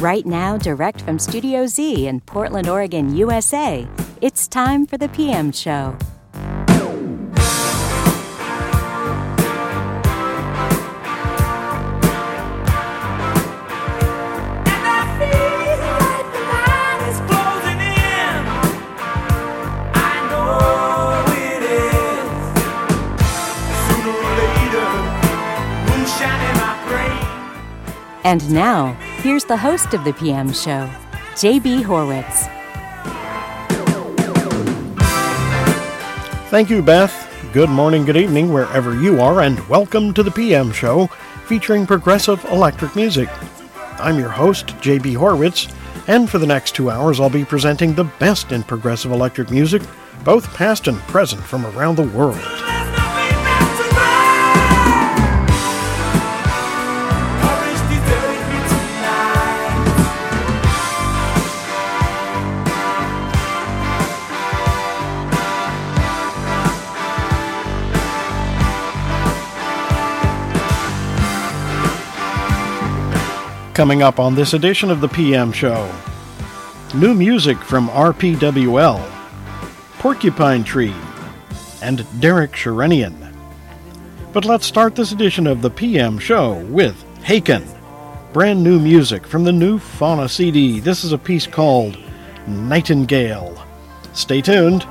Right now, direct from Studio Z in Portland, Oregon, USA, it's time for The PM Show. And now, here's the host of The PM Show, J.B. Horwitz. Thank you, Beth. Good morning, good evening, wherever you are, and welcome to The PM Show, featuring Progressive Electric Music. I'm your host, J.B. Horwitz, and for the next 2 hours, I'll be presenting the best in Progressive Electric Music, both past and present, from around the world. Coming up on this edition of the PM Show, new music from RPWL, Porcupine Tree, and Derek Sherinian. But let's start this edition of the PM Show with Haken, brand new music from the new Fauna CD. This is a piece called Nightingale. Stay tuned.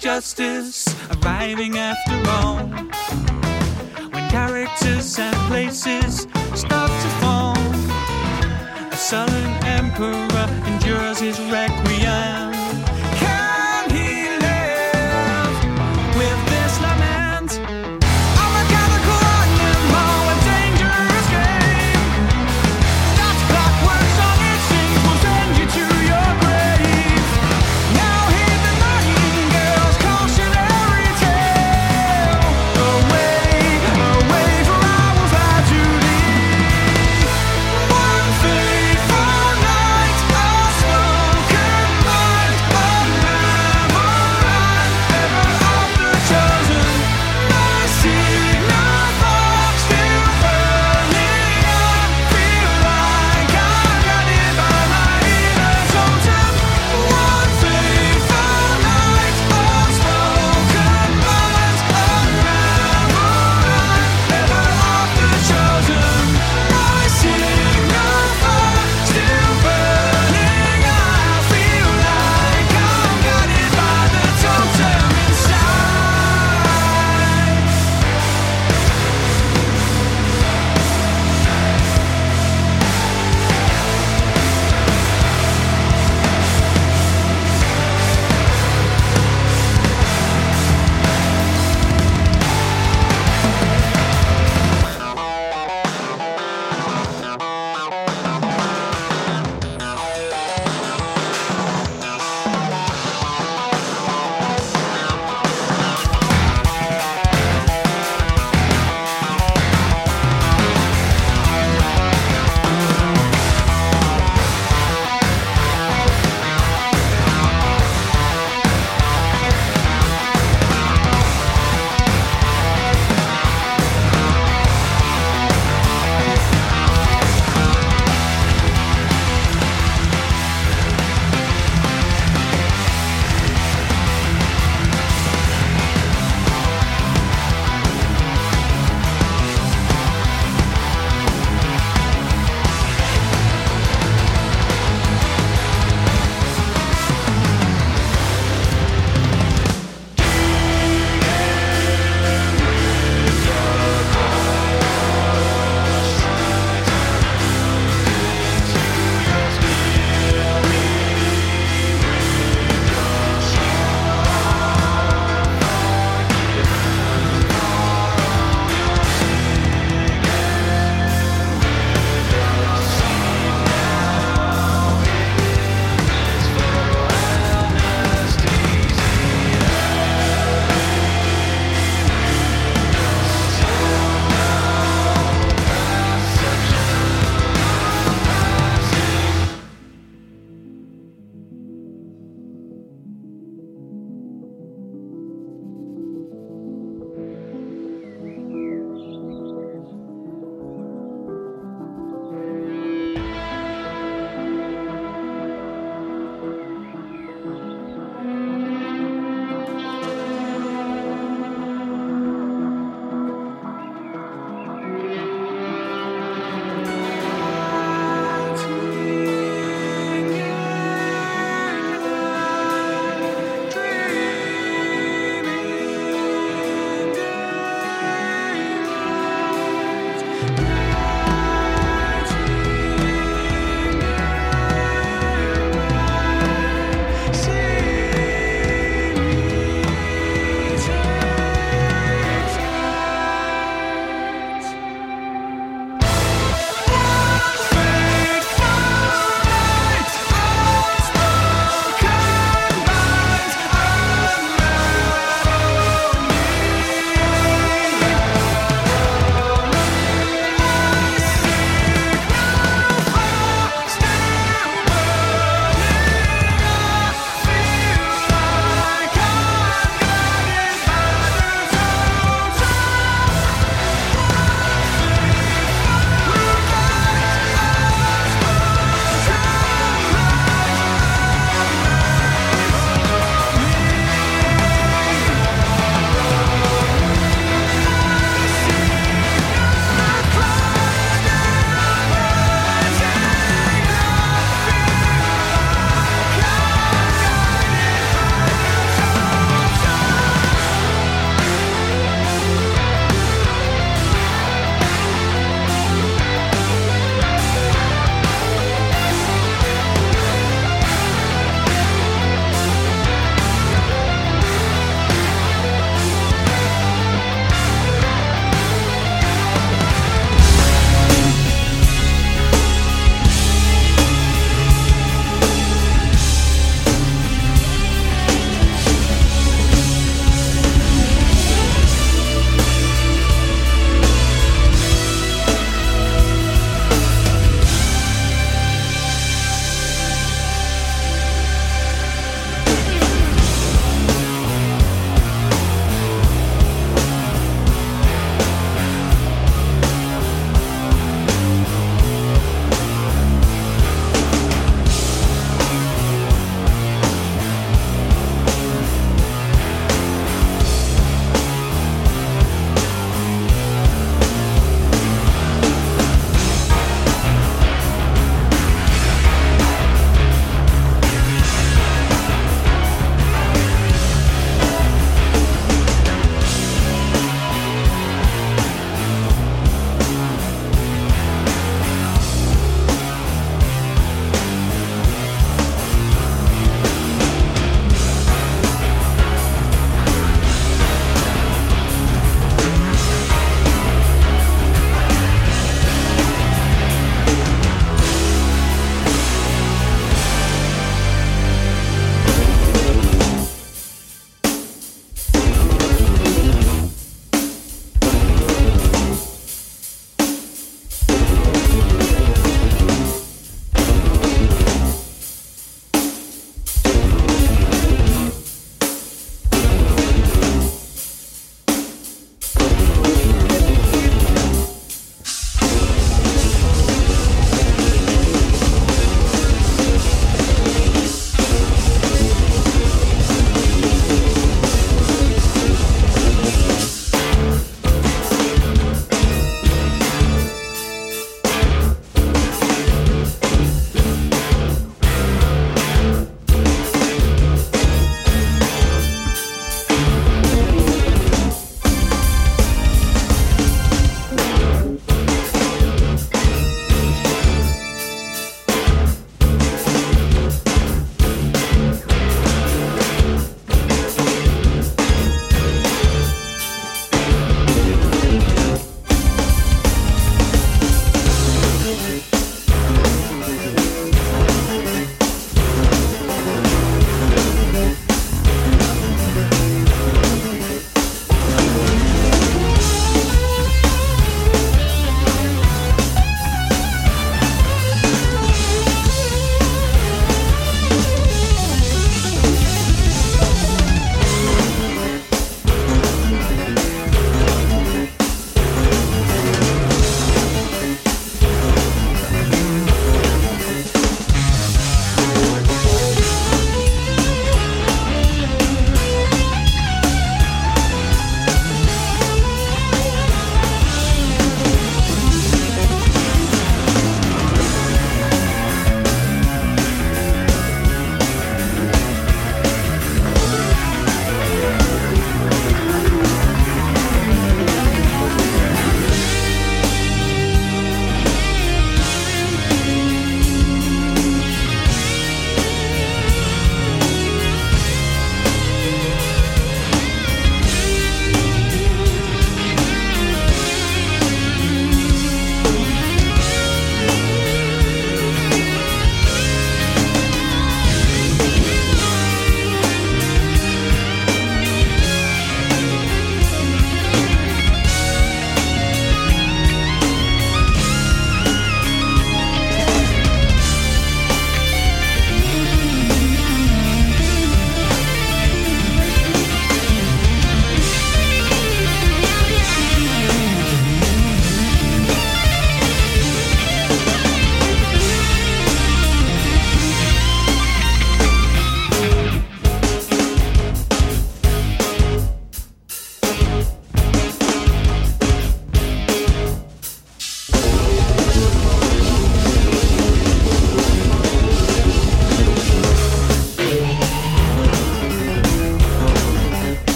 Justice arriving after all, when characters and places start to fall, a sullen emperor endures his requiem. Can he live with this lament? A mechanical animal, a dangerous game. That clockwork song it sings will send you to your grave. Now hear the nightingale.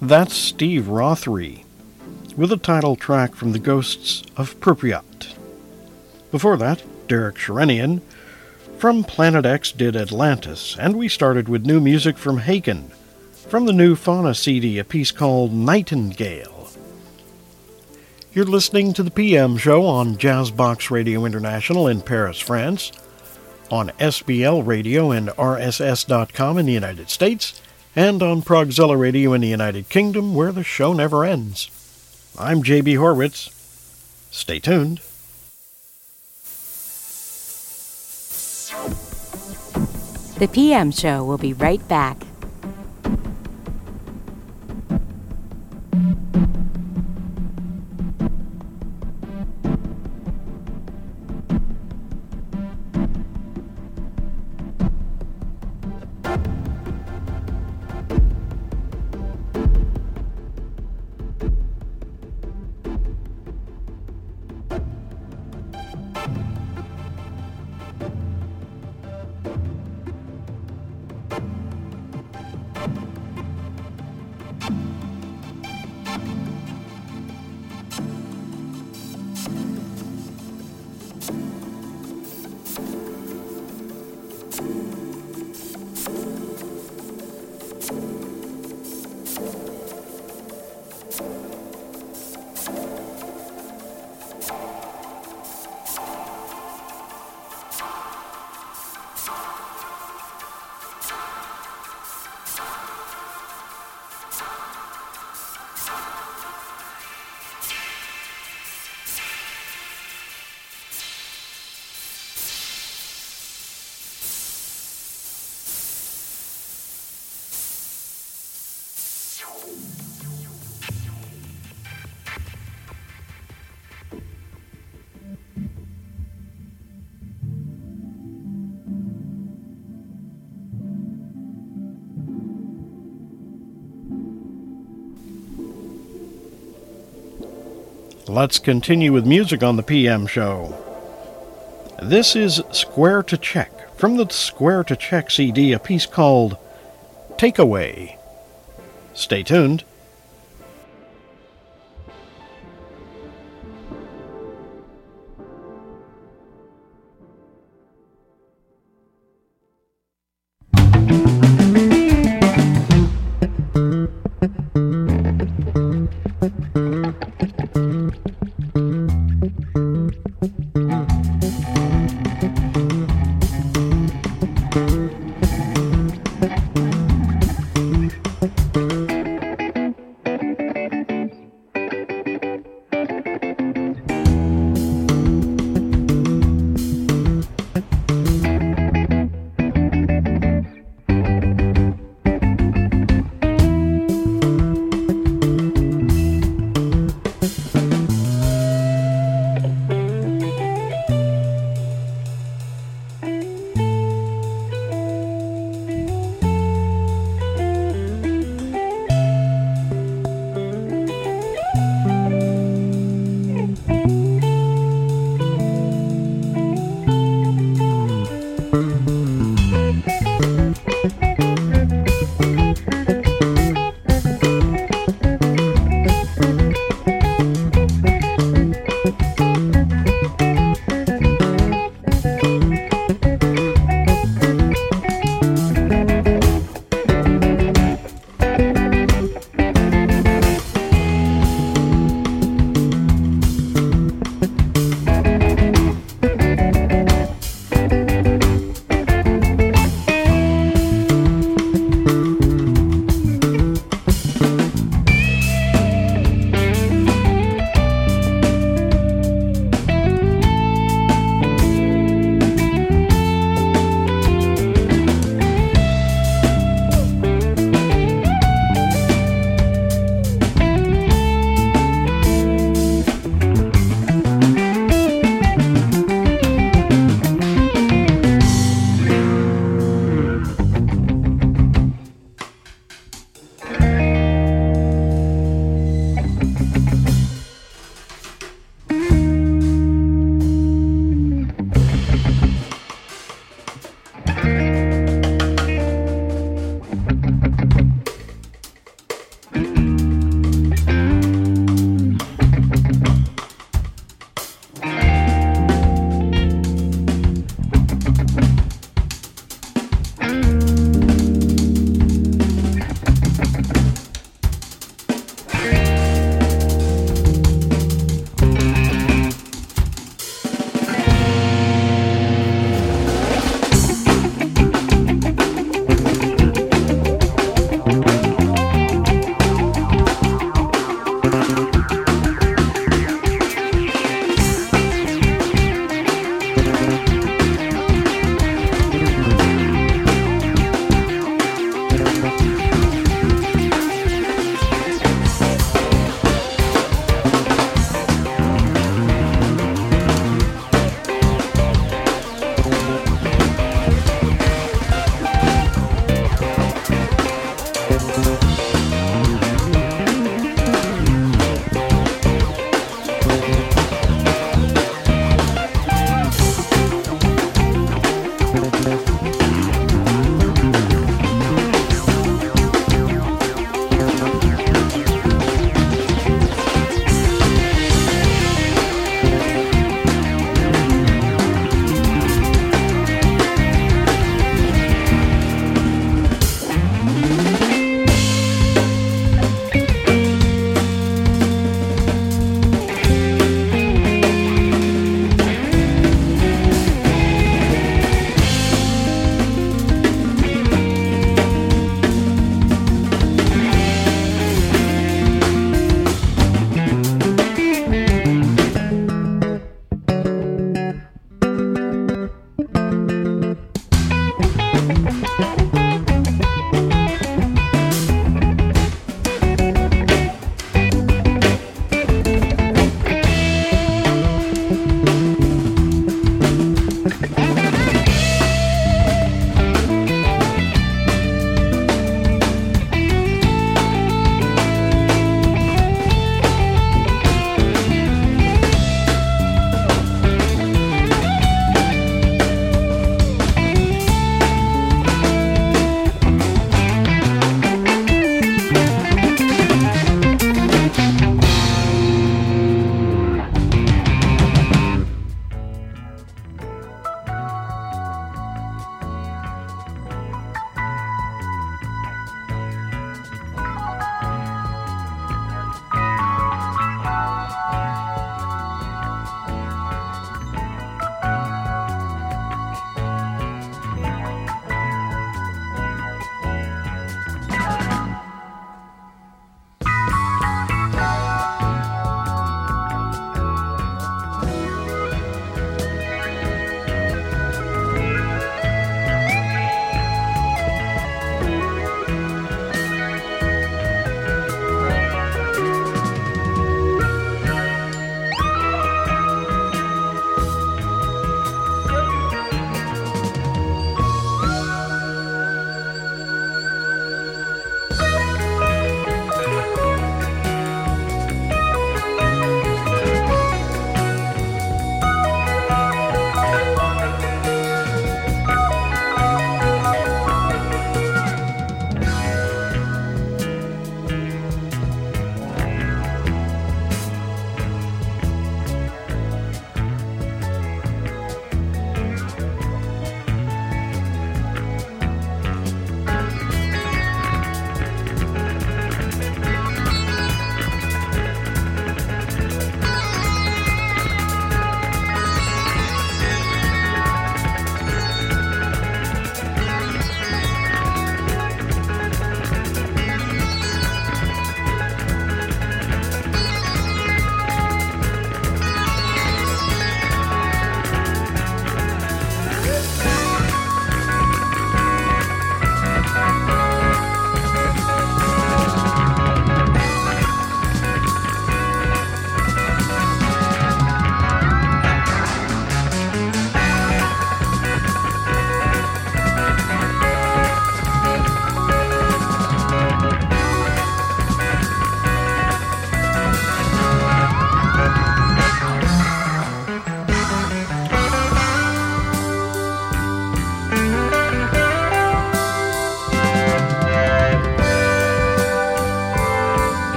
That's Steve Rothery with a title track from the Ghosts of Pripyat. Before that, Derek Sherinian from Planet X did Atlantis, and we started with new music from Haken, from the new Fauna CD, a piece called Nightingale. You're listening to The PM Show on Jazzbox Radio International in Paris, France, on SBL Radio and RSS.com in the United States, and on Progzilla Radio in the United Kingdom, where the show never ends. I'm J.B. Horwitz. Stay tuned. The PM Show will be right back. Let's continue with music on the PM Show. This is Square to Check, from the Square to Check CD, a piece called Takeaway. Stay tuned.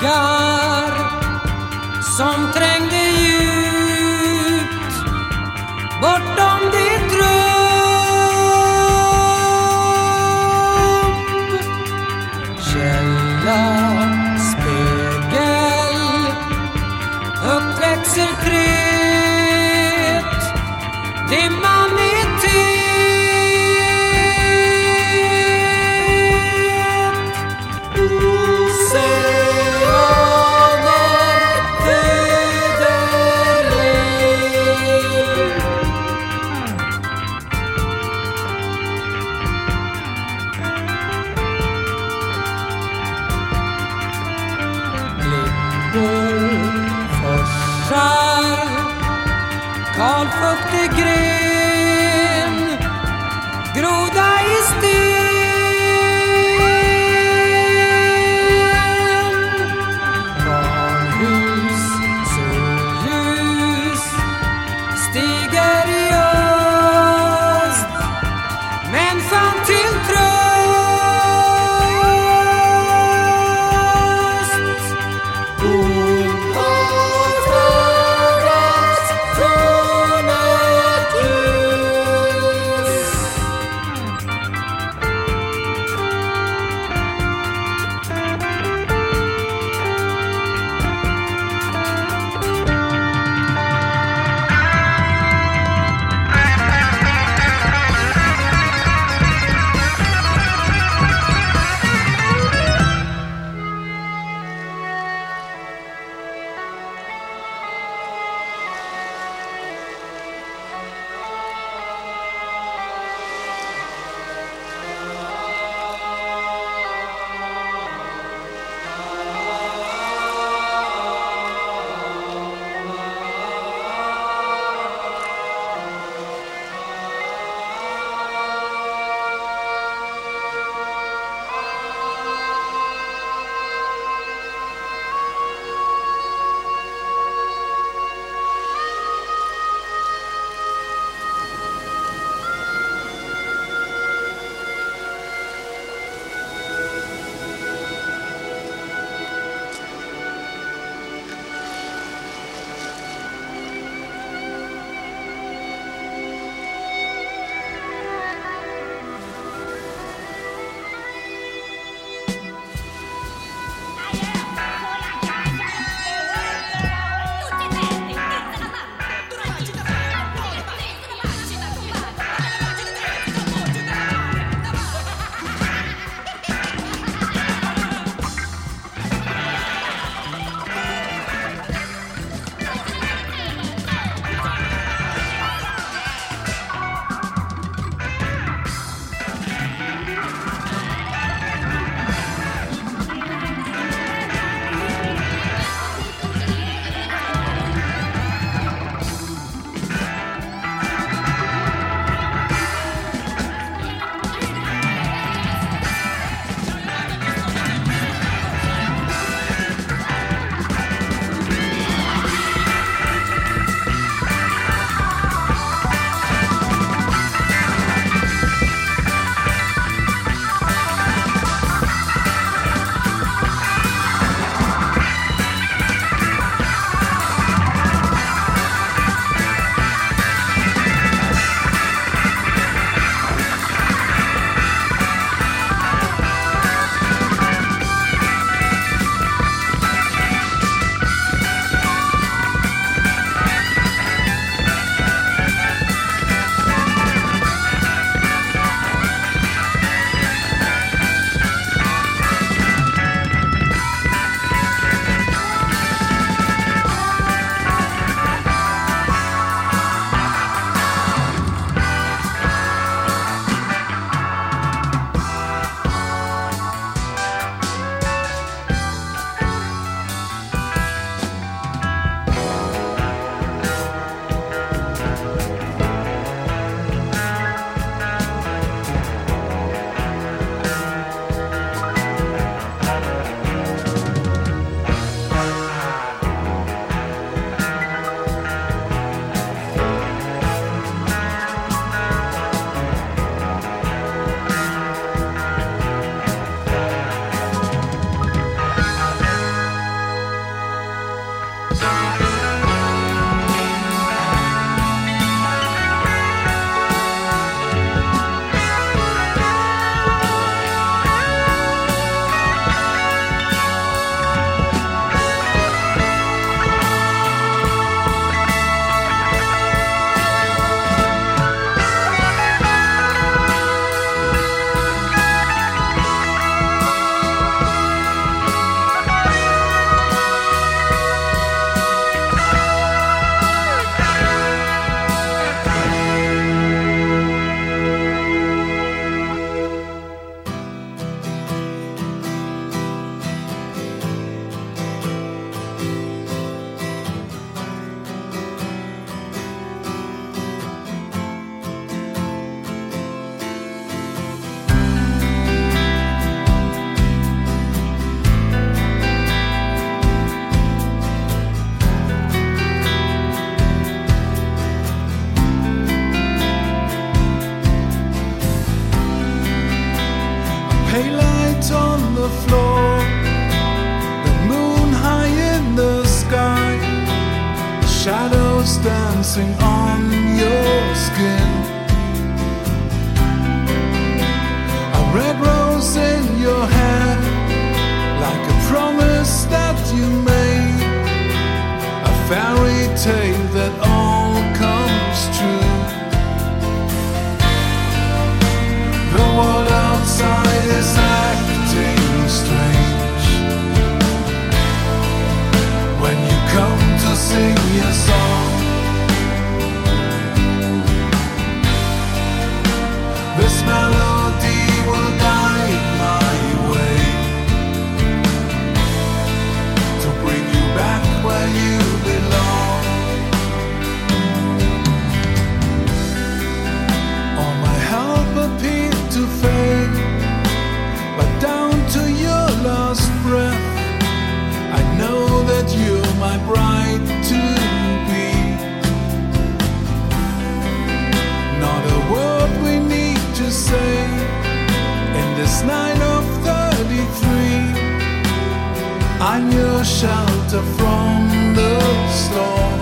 myggar som trängde djupt bortom ditt rum. Källa, spegel, uppväxer kret, dimman i tid. dancing on your skin. A red rose in your hair, like a promise that you made, a fairy tale that all comes true. The world outside is acting strange when you come to sing your song. This melody will guide my way to bring you back where you belong. All my help appeared to fade, but down to your last breath, I know that you're my bride to be. Not a word we need to say in this night of 33. I'm your shelter from the storm.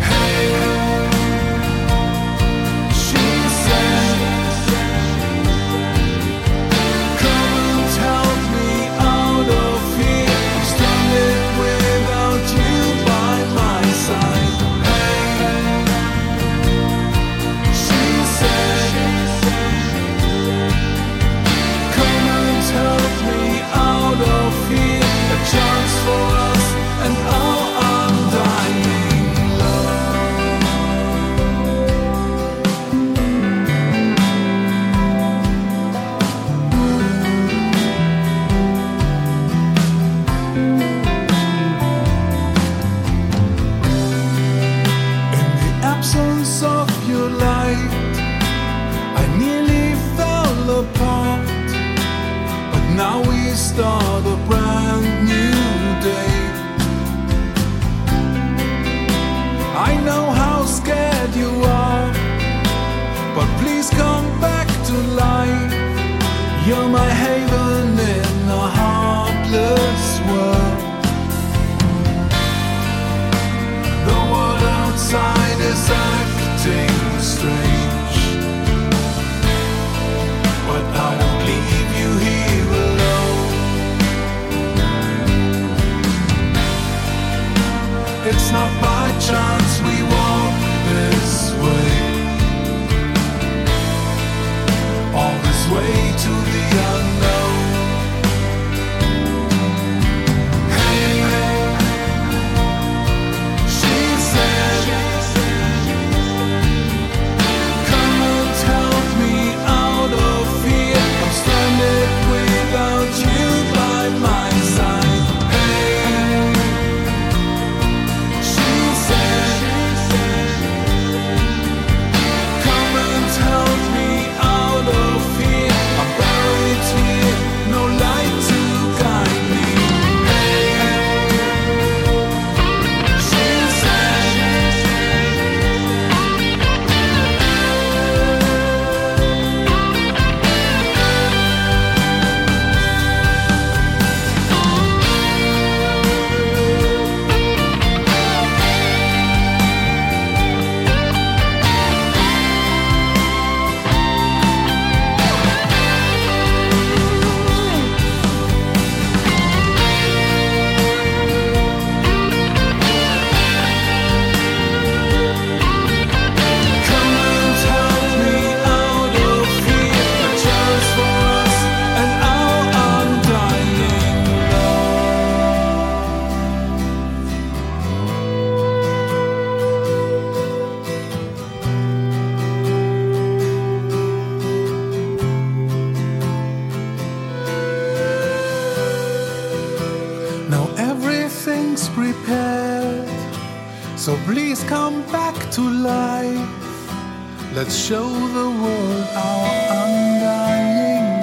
Hey, she said, come and help me out of here. I'm stranded without you by my side. Start a brand new day. I know how scared you are, but please come back to life. You're my haven in a heartless world. The world outside is acting strange, but I won't leave you here alone. It's not by chance we walk this way, all this way to the unknown. Hey, she said, come and help me out of here. I'm stranded without you by my side. Show the world our undying love.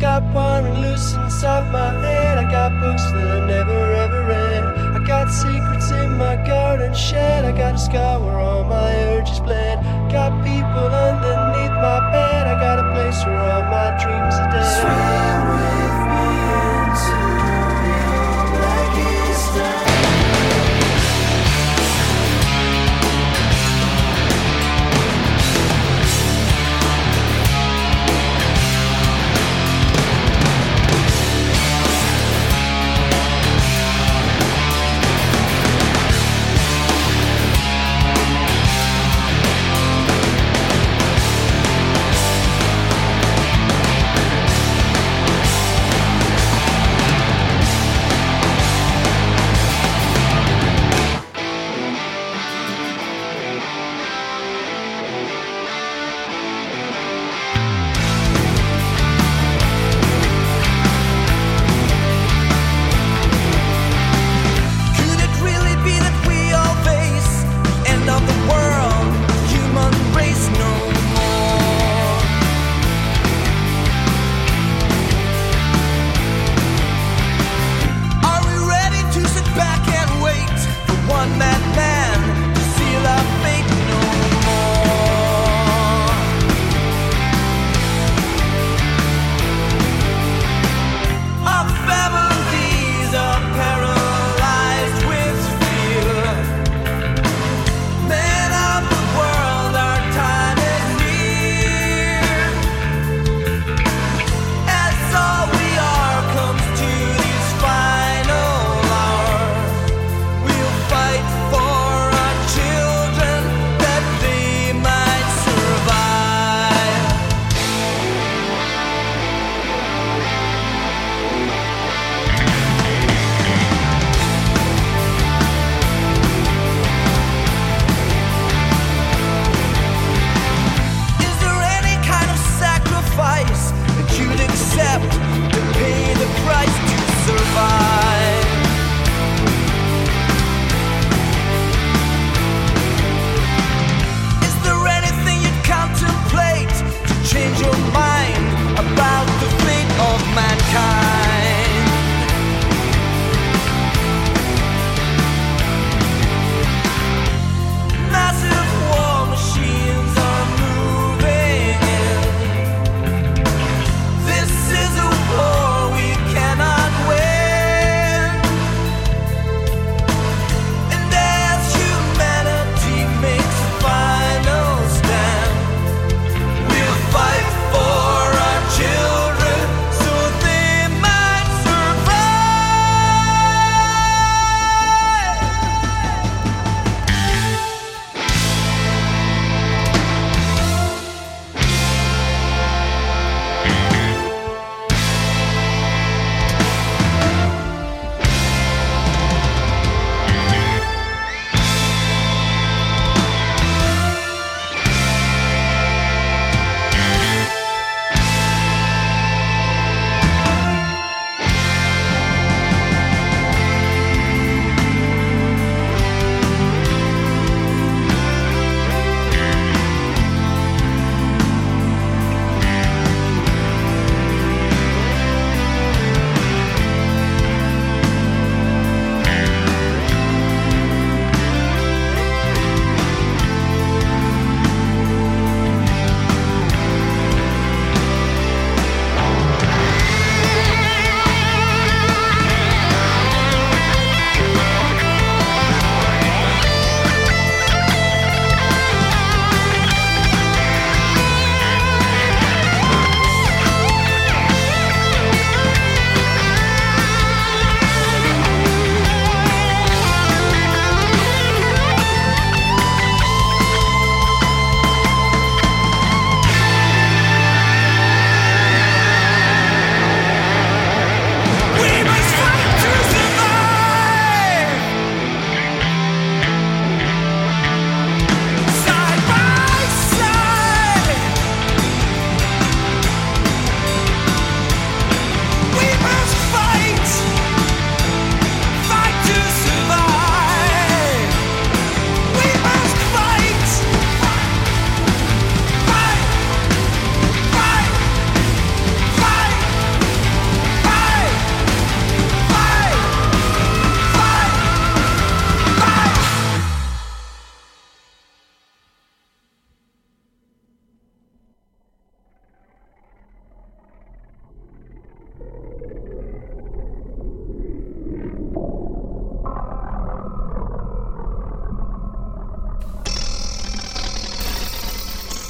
got wandering loose inside my head. I got books that I never ever read. I got secrets in my garden shed. I got a scar where all my urges bled. Got people underneath my bed. I got a place where all my dreams are dead. Swim with me into the blackest night.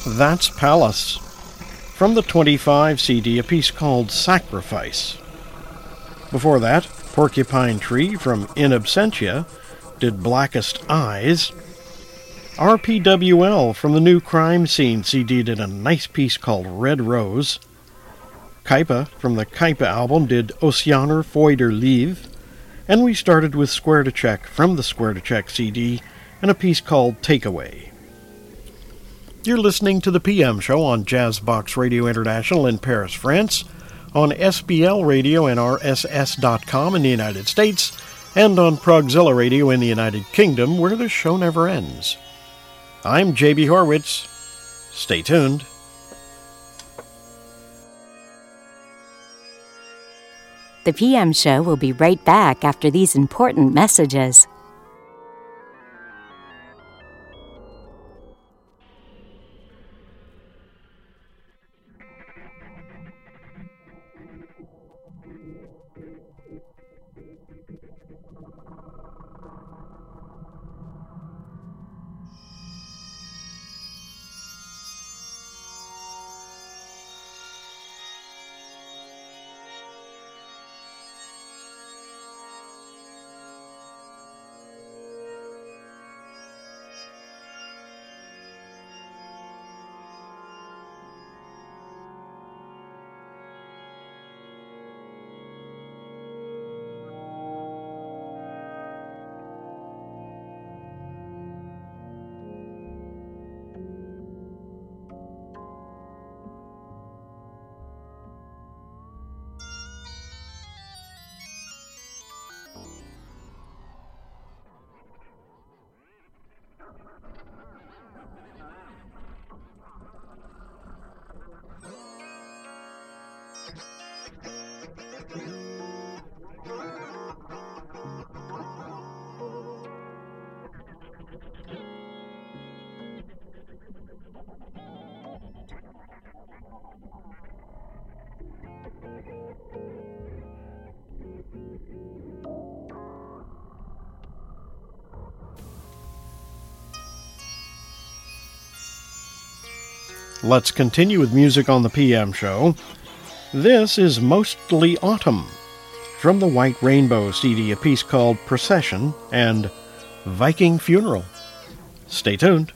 That's Palace, from the 25 CD, a piece called Sacrifice. Before that, Porcupine Tree from In Absentia did Blackest Eyes. RPWL from the New Crime Scene CD did a nice piece called Red Rose. Kaipa from the Kaipa album did Oceaner, Foider, Leave. And we started with Square to Check from the Square to Check CD and a piece called Takeaway. You're listening to The PM Show on Jazzbox Radio International in Paris, France, on SBL Radio and RSS.com in the United States, and on Progzilla Radio in the United Kingdom, where the show never ends. I'm J.B. Horwitz. Stay tuned. The PM Show will be right back after these important messages. Let's continue with music on the PM Show. This is Mostly Autumn, from the White Rainbow CD, a piece called Procession and Viking Funeral. Stay tuned.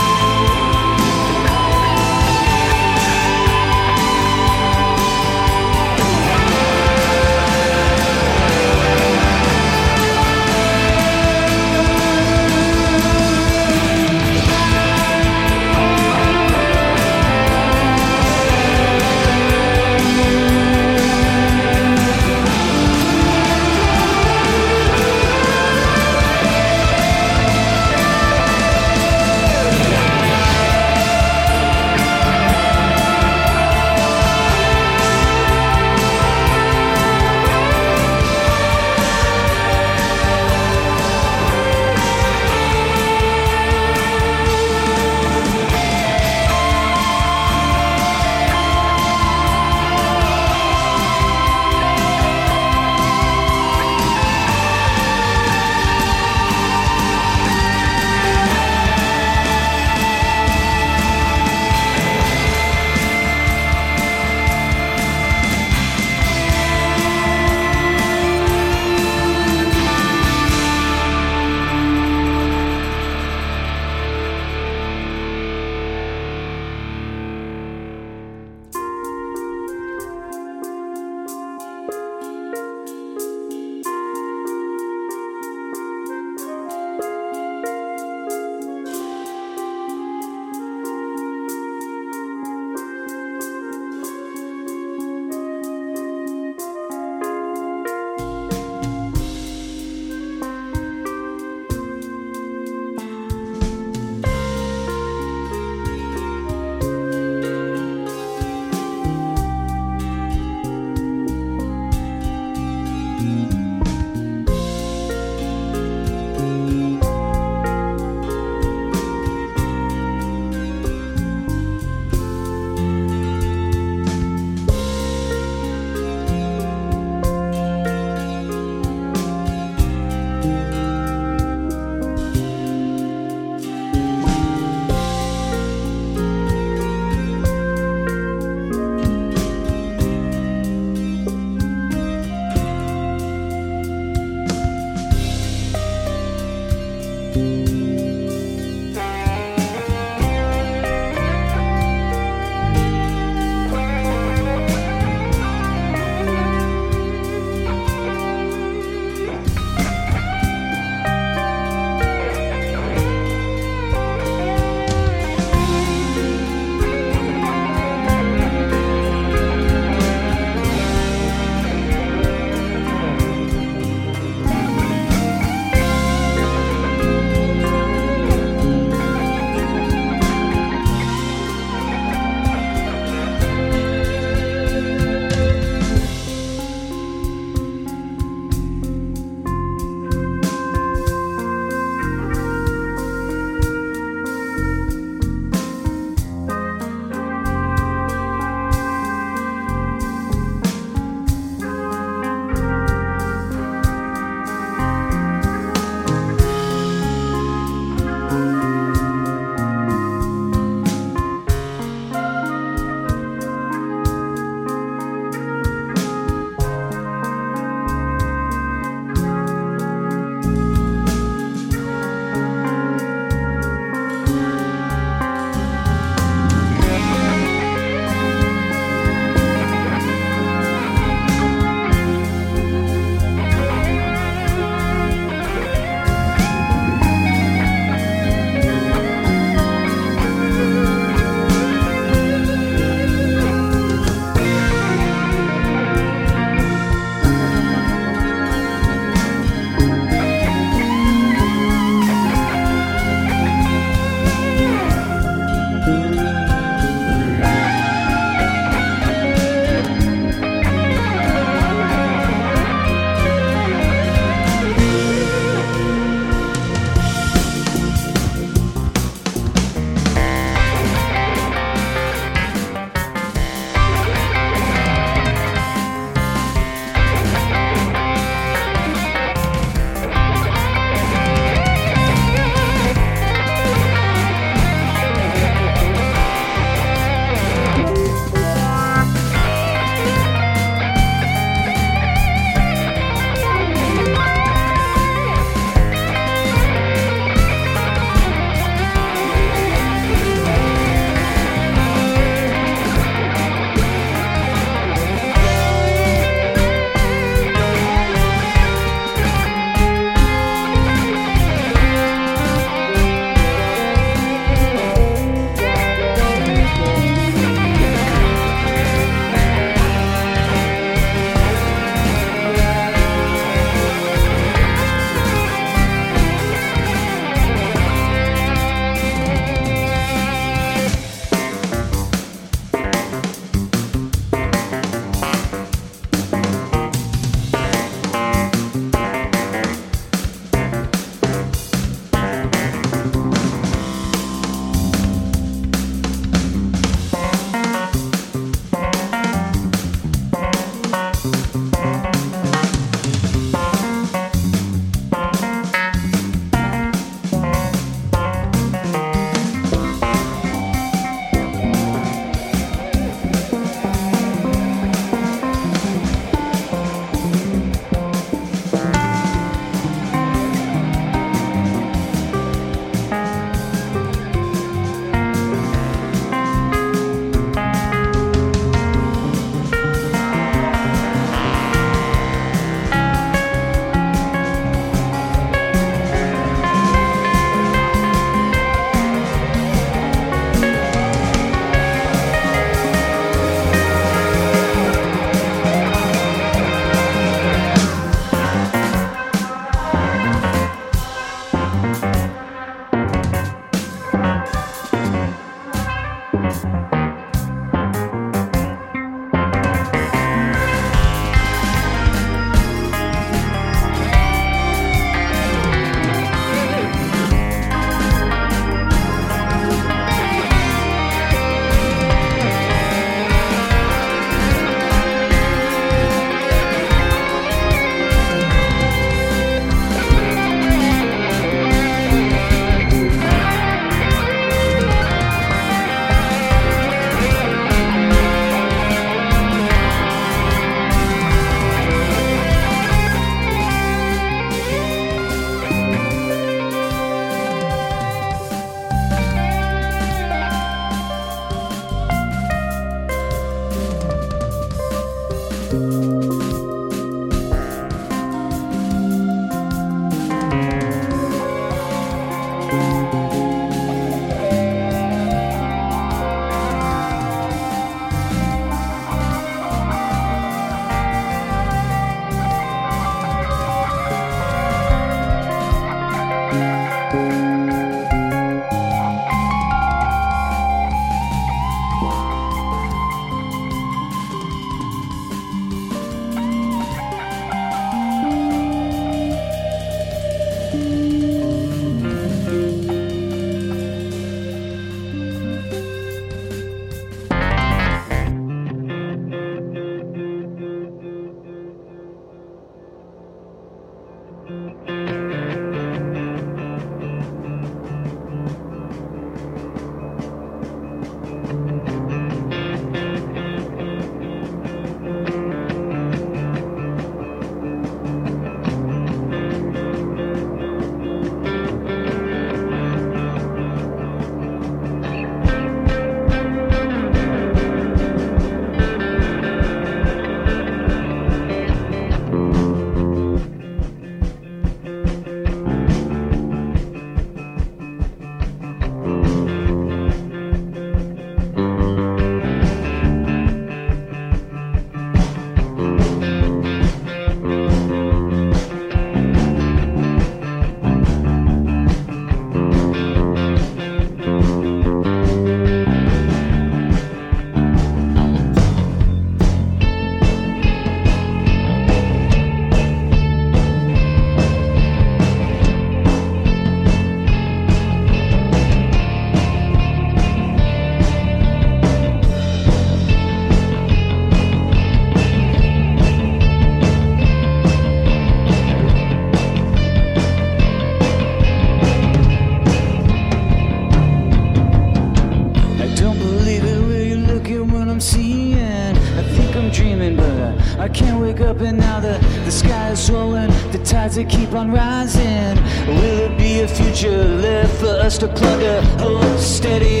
Keep on rising. Will it be a future left for us to plunder? Hold steady,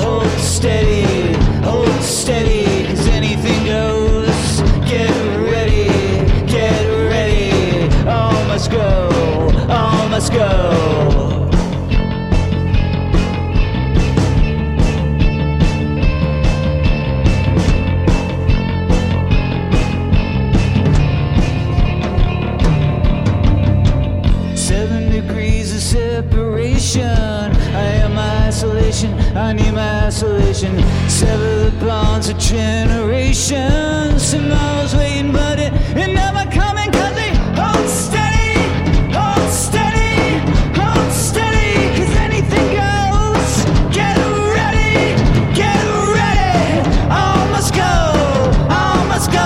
hold steady, hold steady, 'cause anything goes. Get ready, get ready. All must go, all must go. I am my isolation, I need my isolation. Sever the bonds of generations. And I was waiting, but it never coming, 'cause they hold steady, hold steady, hold steady, 'cause anything goes. Get ready, all must go, all must go.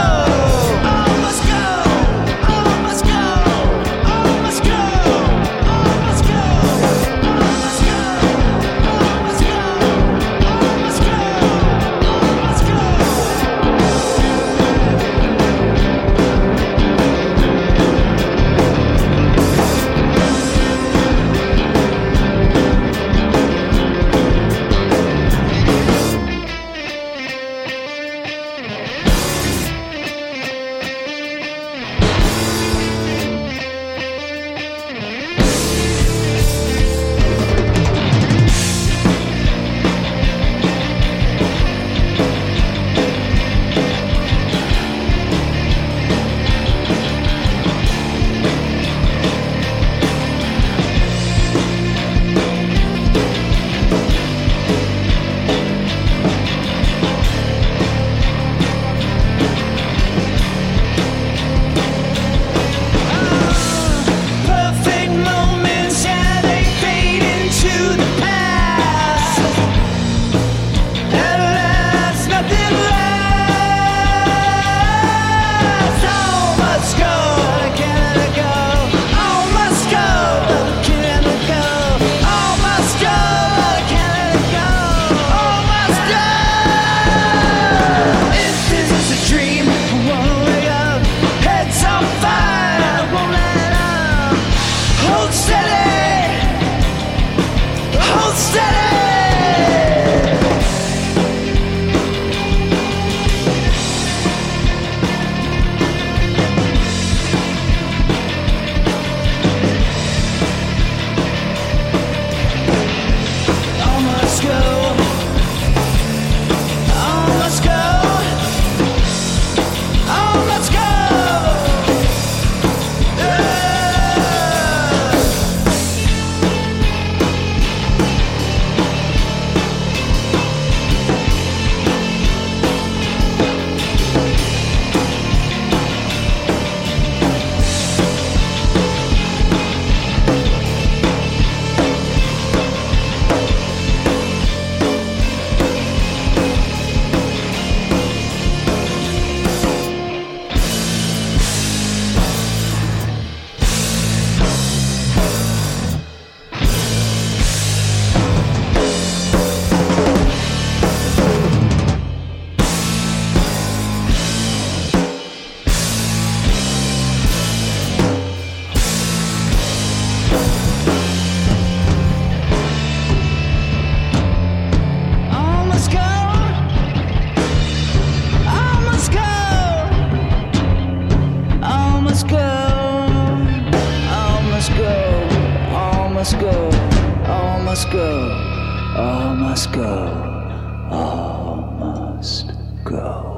must go. All must go. All must go.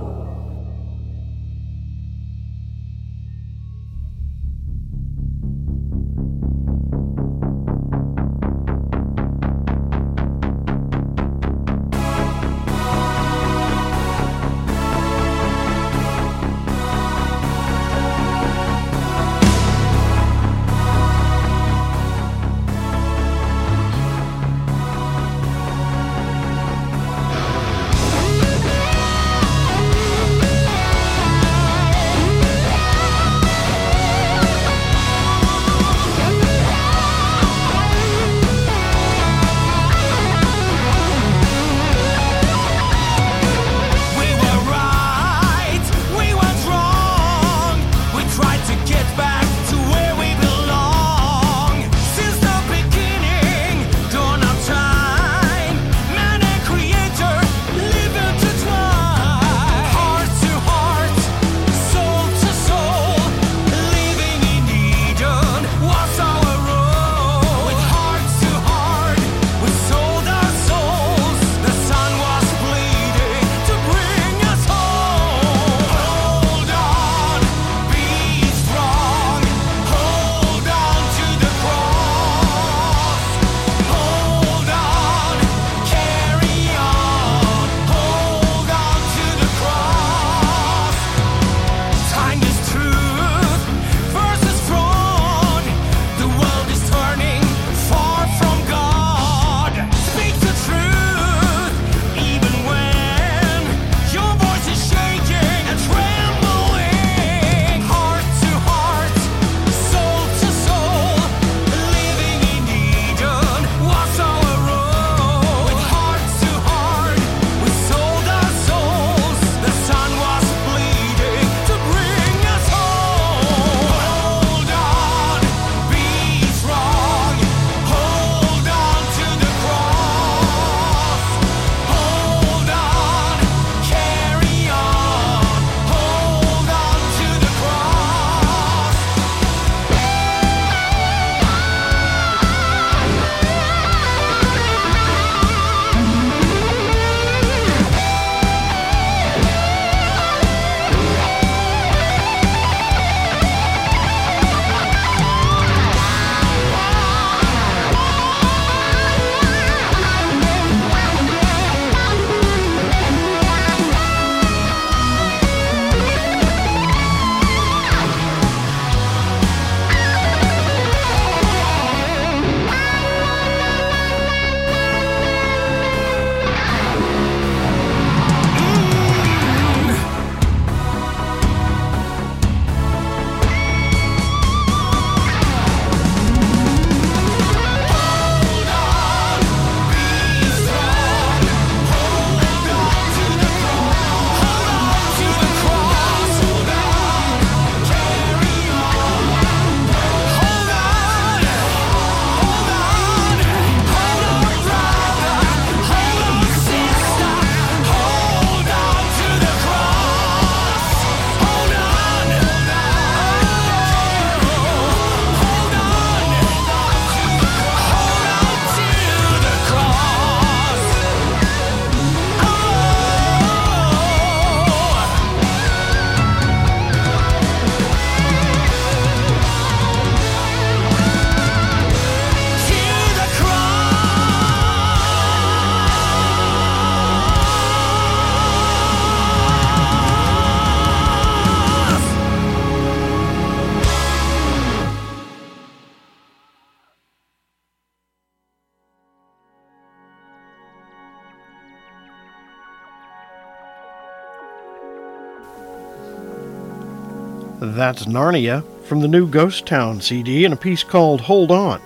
That's Narnia from the new Ghost Town CD and a piece called Hold On.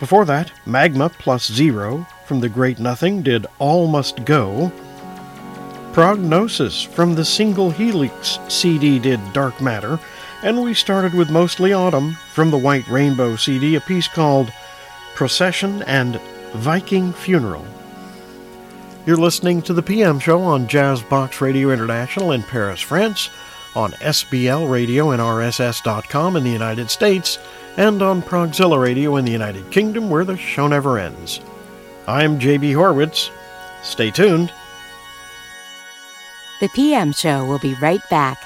Before that, Magma Plus Zero from The Great Nothing did All Must Go. Prognosis from the Single Helix CD did Dark Matter. And we started with Mostly Autumn from the White Rainbow CD, a piece called Procession and Viking Funeral. You're listening to The PM Show on Jazzbox Radio International in Paris, France, on SBL Radio and RSS.com in the United States, and on Progzilla Radio in the United Kingdom, where the show never ends. I'm J.B. Horwitz. Stay tuned. The PM Show will be right back.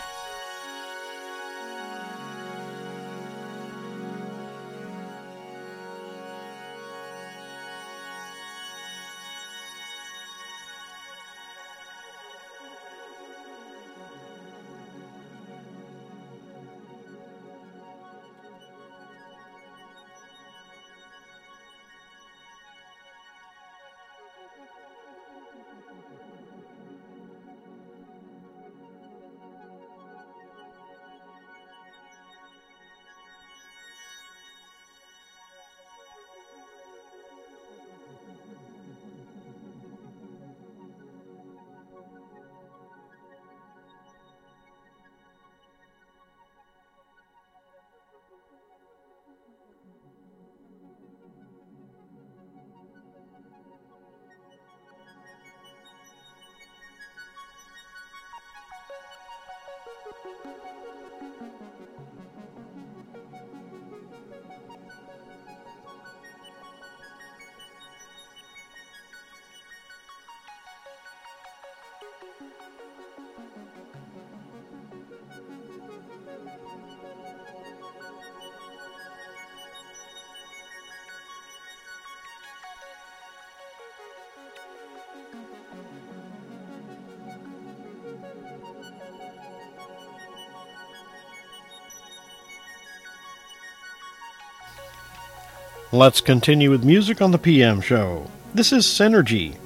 Let's continue with music on the PM Show. This is Synergy,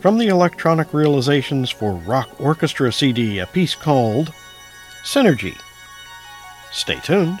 from the Electronic Realizations for Rock Orchestra CD, a piece called Synergy. Stay tuned.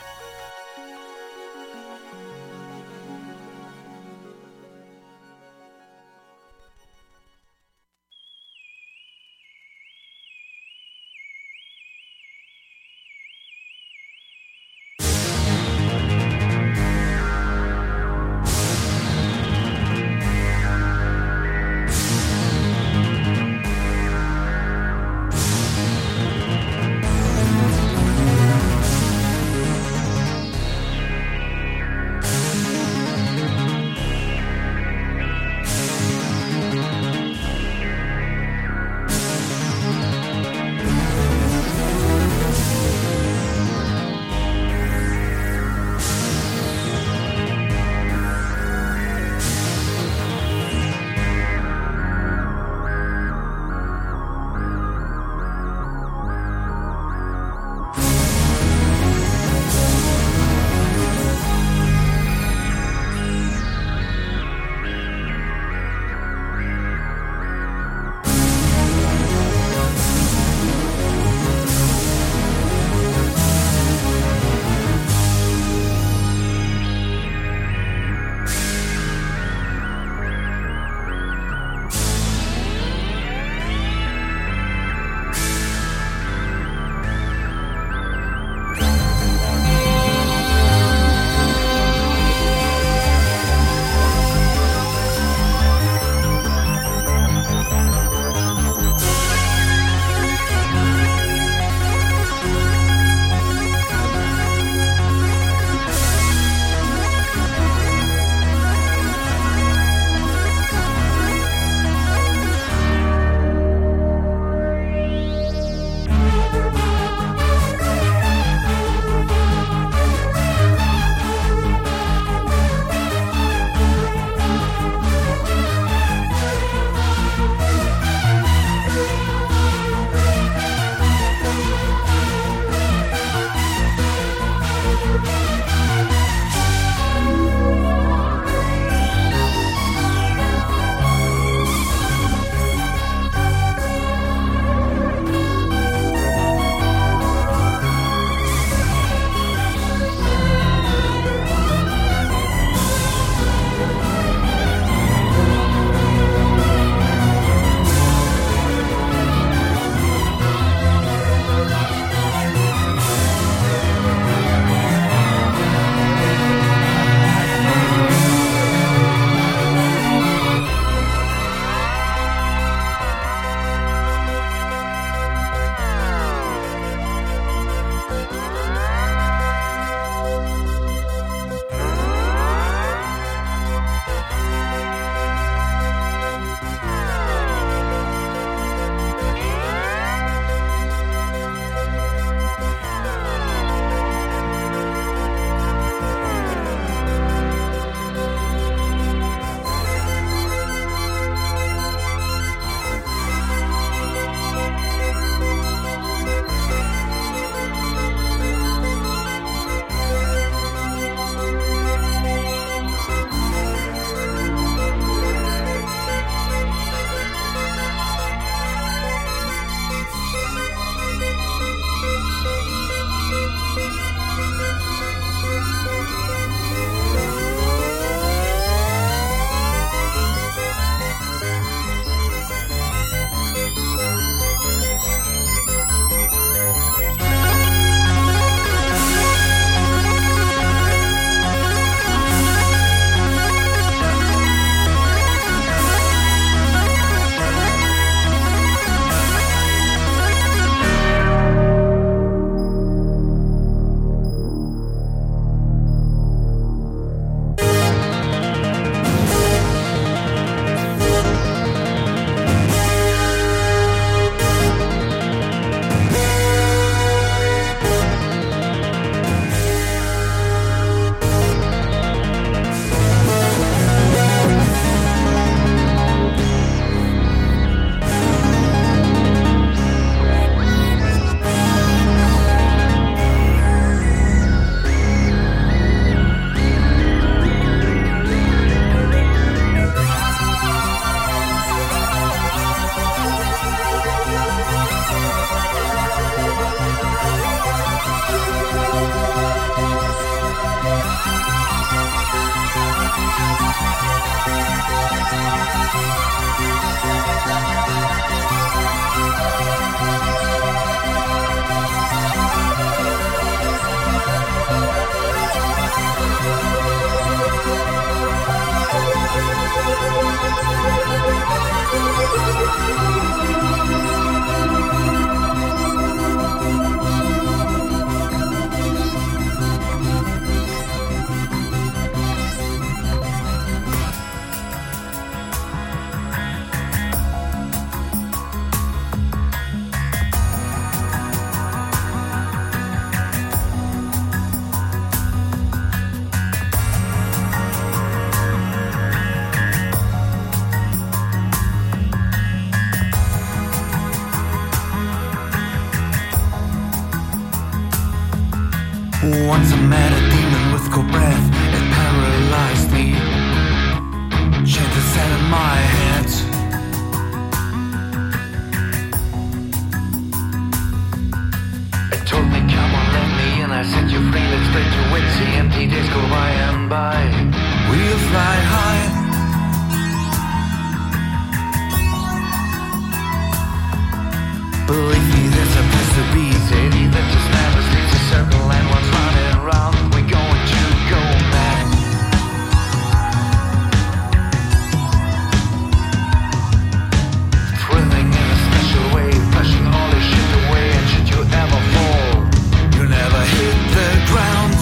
Once I met a demon with cold breath. It paralyzed me. Chanted sat in my head. It told me, come on, let me in. I said, you're free, let's play to it. See empty days go by and by. We'll fly high. Believe me, there's a place to be. City that just never leaves a circle. And one's running around, we're going to go back. Thrilling in a special way, pushing all this shit away. And should you ever fall, you never hit the ground.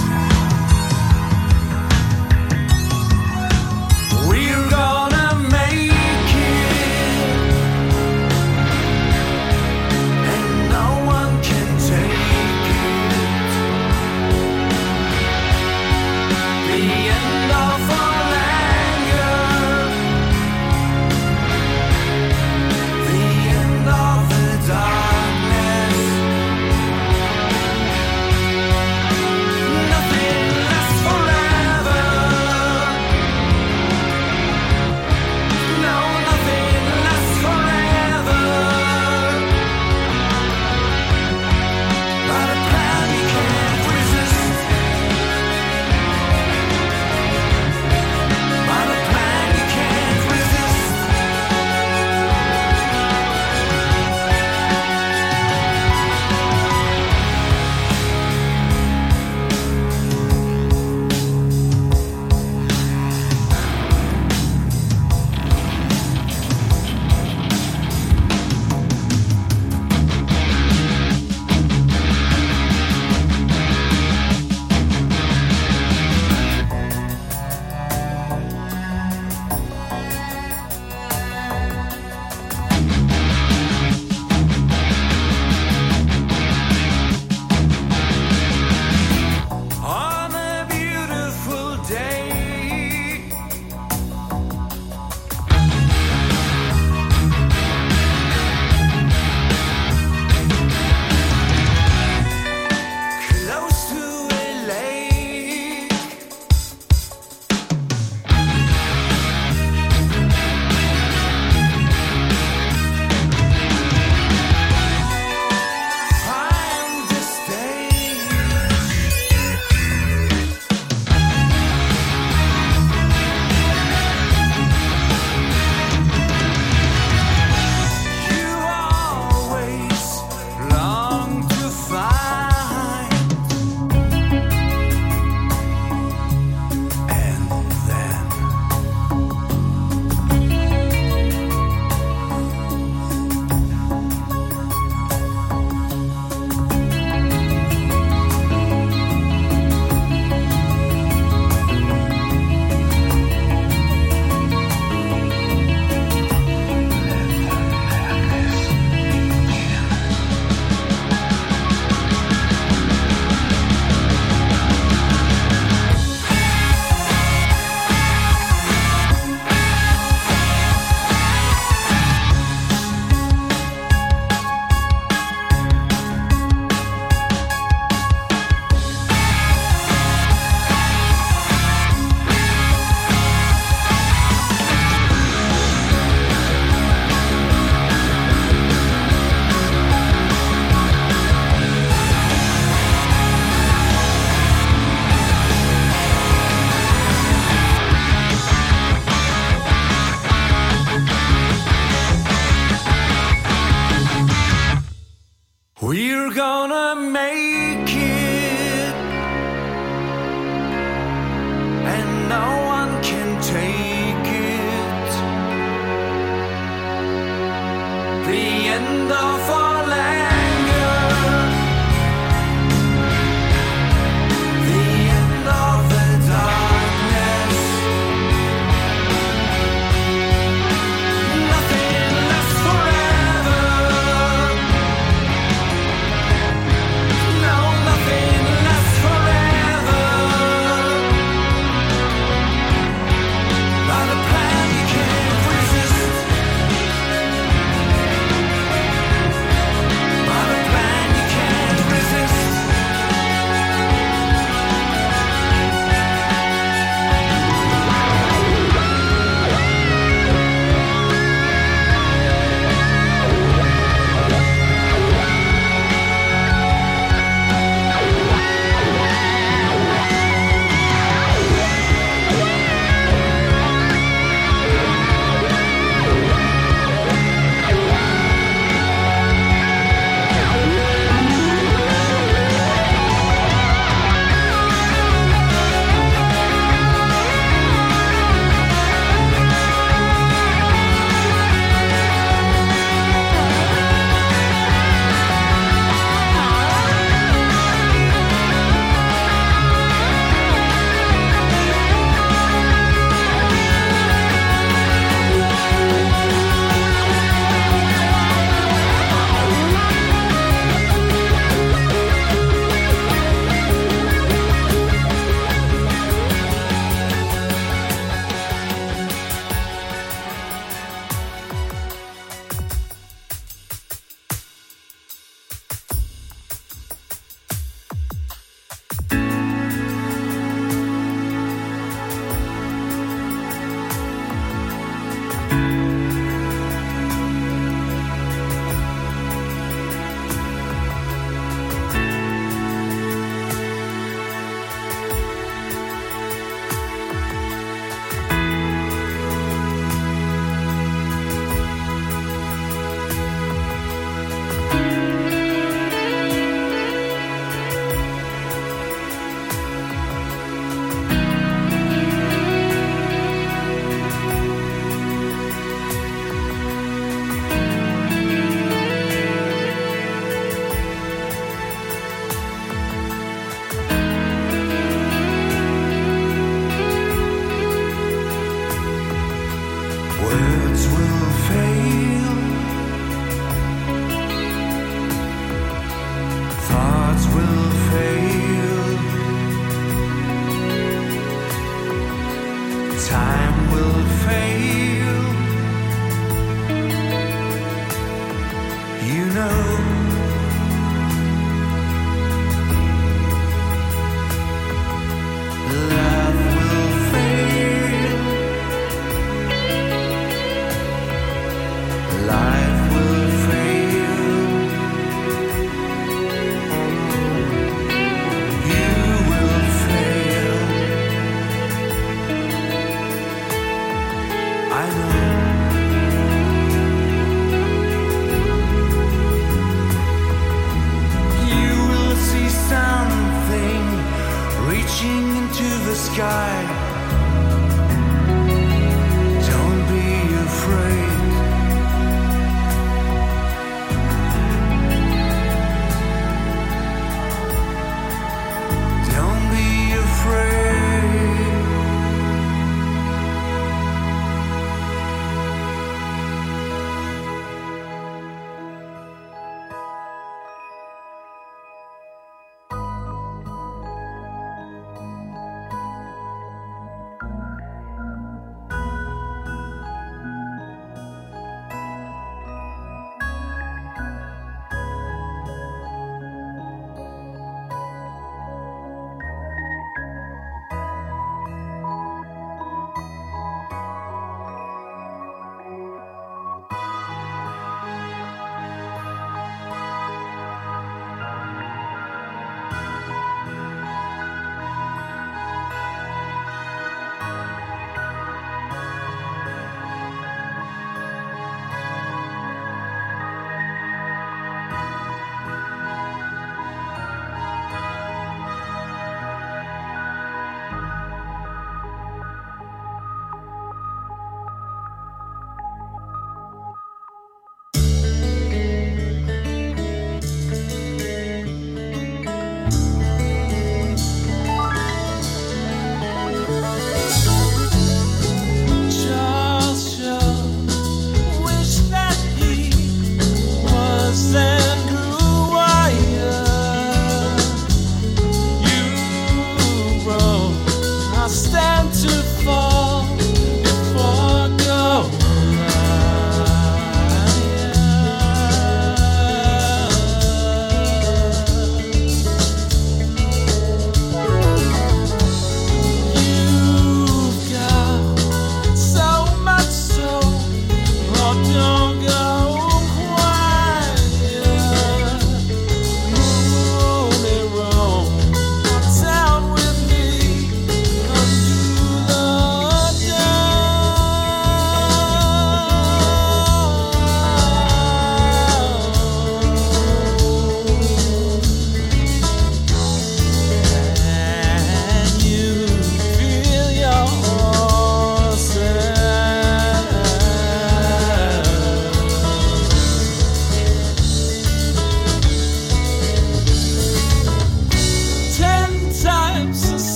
We're gonna make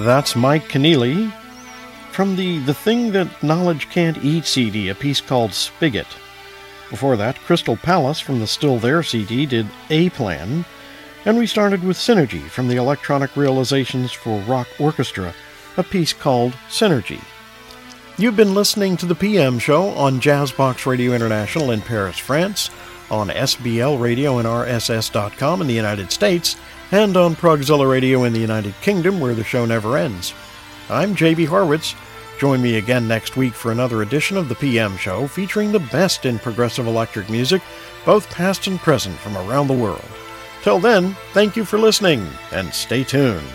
That's Mike Keneally from the Thing That Knowledge Can't Eat CD, a piece called Spigot. Before that, Crystal Palace from the Still There CD did A Plan, and we started with Synergy from the Electronic Realizations for Rock Orchestra, a piece called Synergy. You've been listening to The PM Show on Jazzbox Radio International in Paris, France, on SBL Radio and RSS.com in the United States, and on Progzilla Radio in the United Kingdom, where the show never ends. I'm J.B. Horwitz. Join me again next week for another edition of The PM Show, featuring the best in progressive electric music, both past and present, from around the world. Till then, thank you for listening, and stay tuned.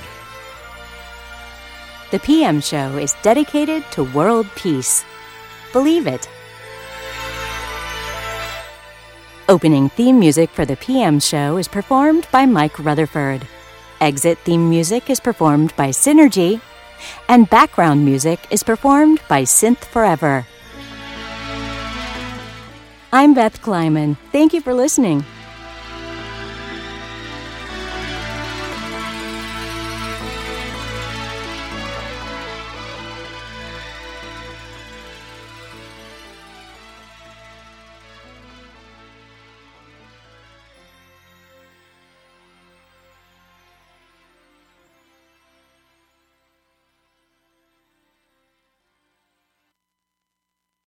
The PM Show is dedicated to world peace. Believe it. Opening theme music for The PM Show is performed by Mike Rutherford. Exit theme music is performed by Synergy, and background music is performed by Synth Forever. I'm Beth Kleiman. Thank you for listening.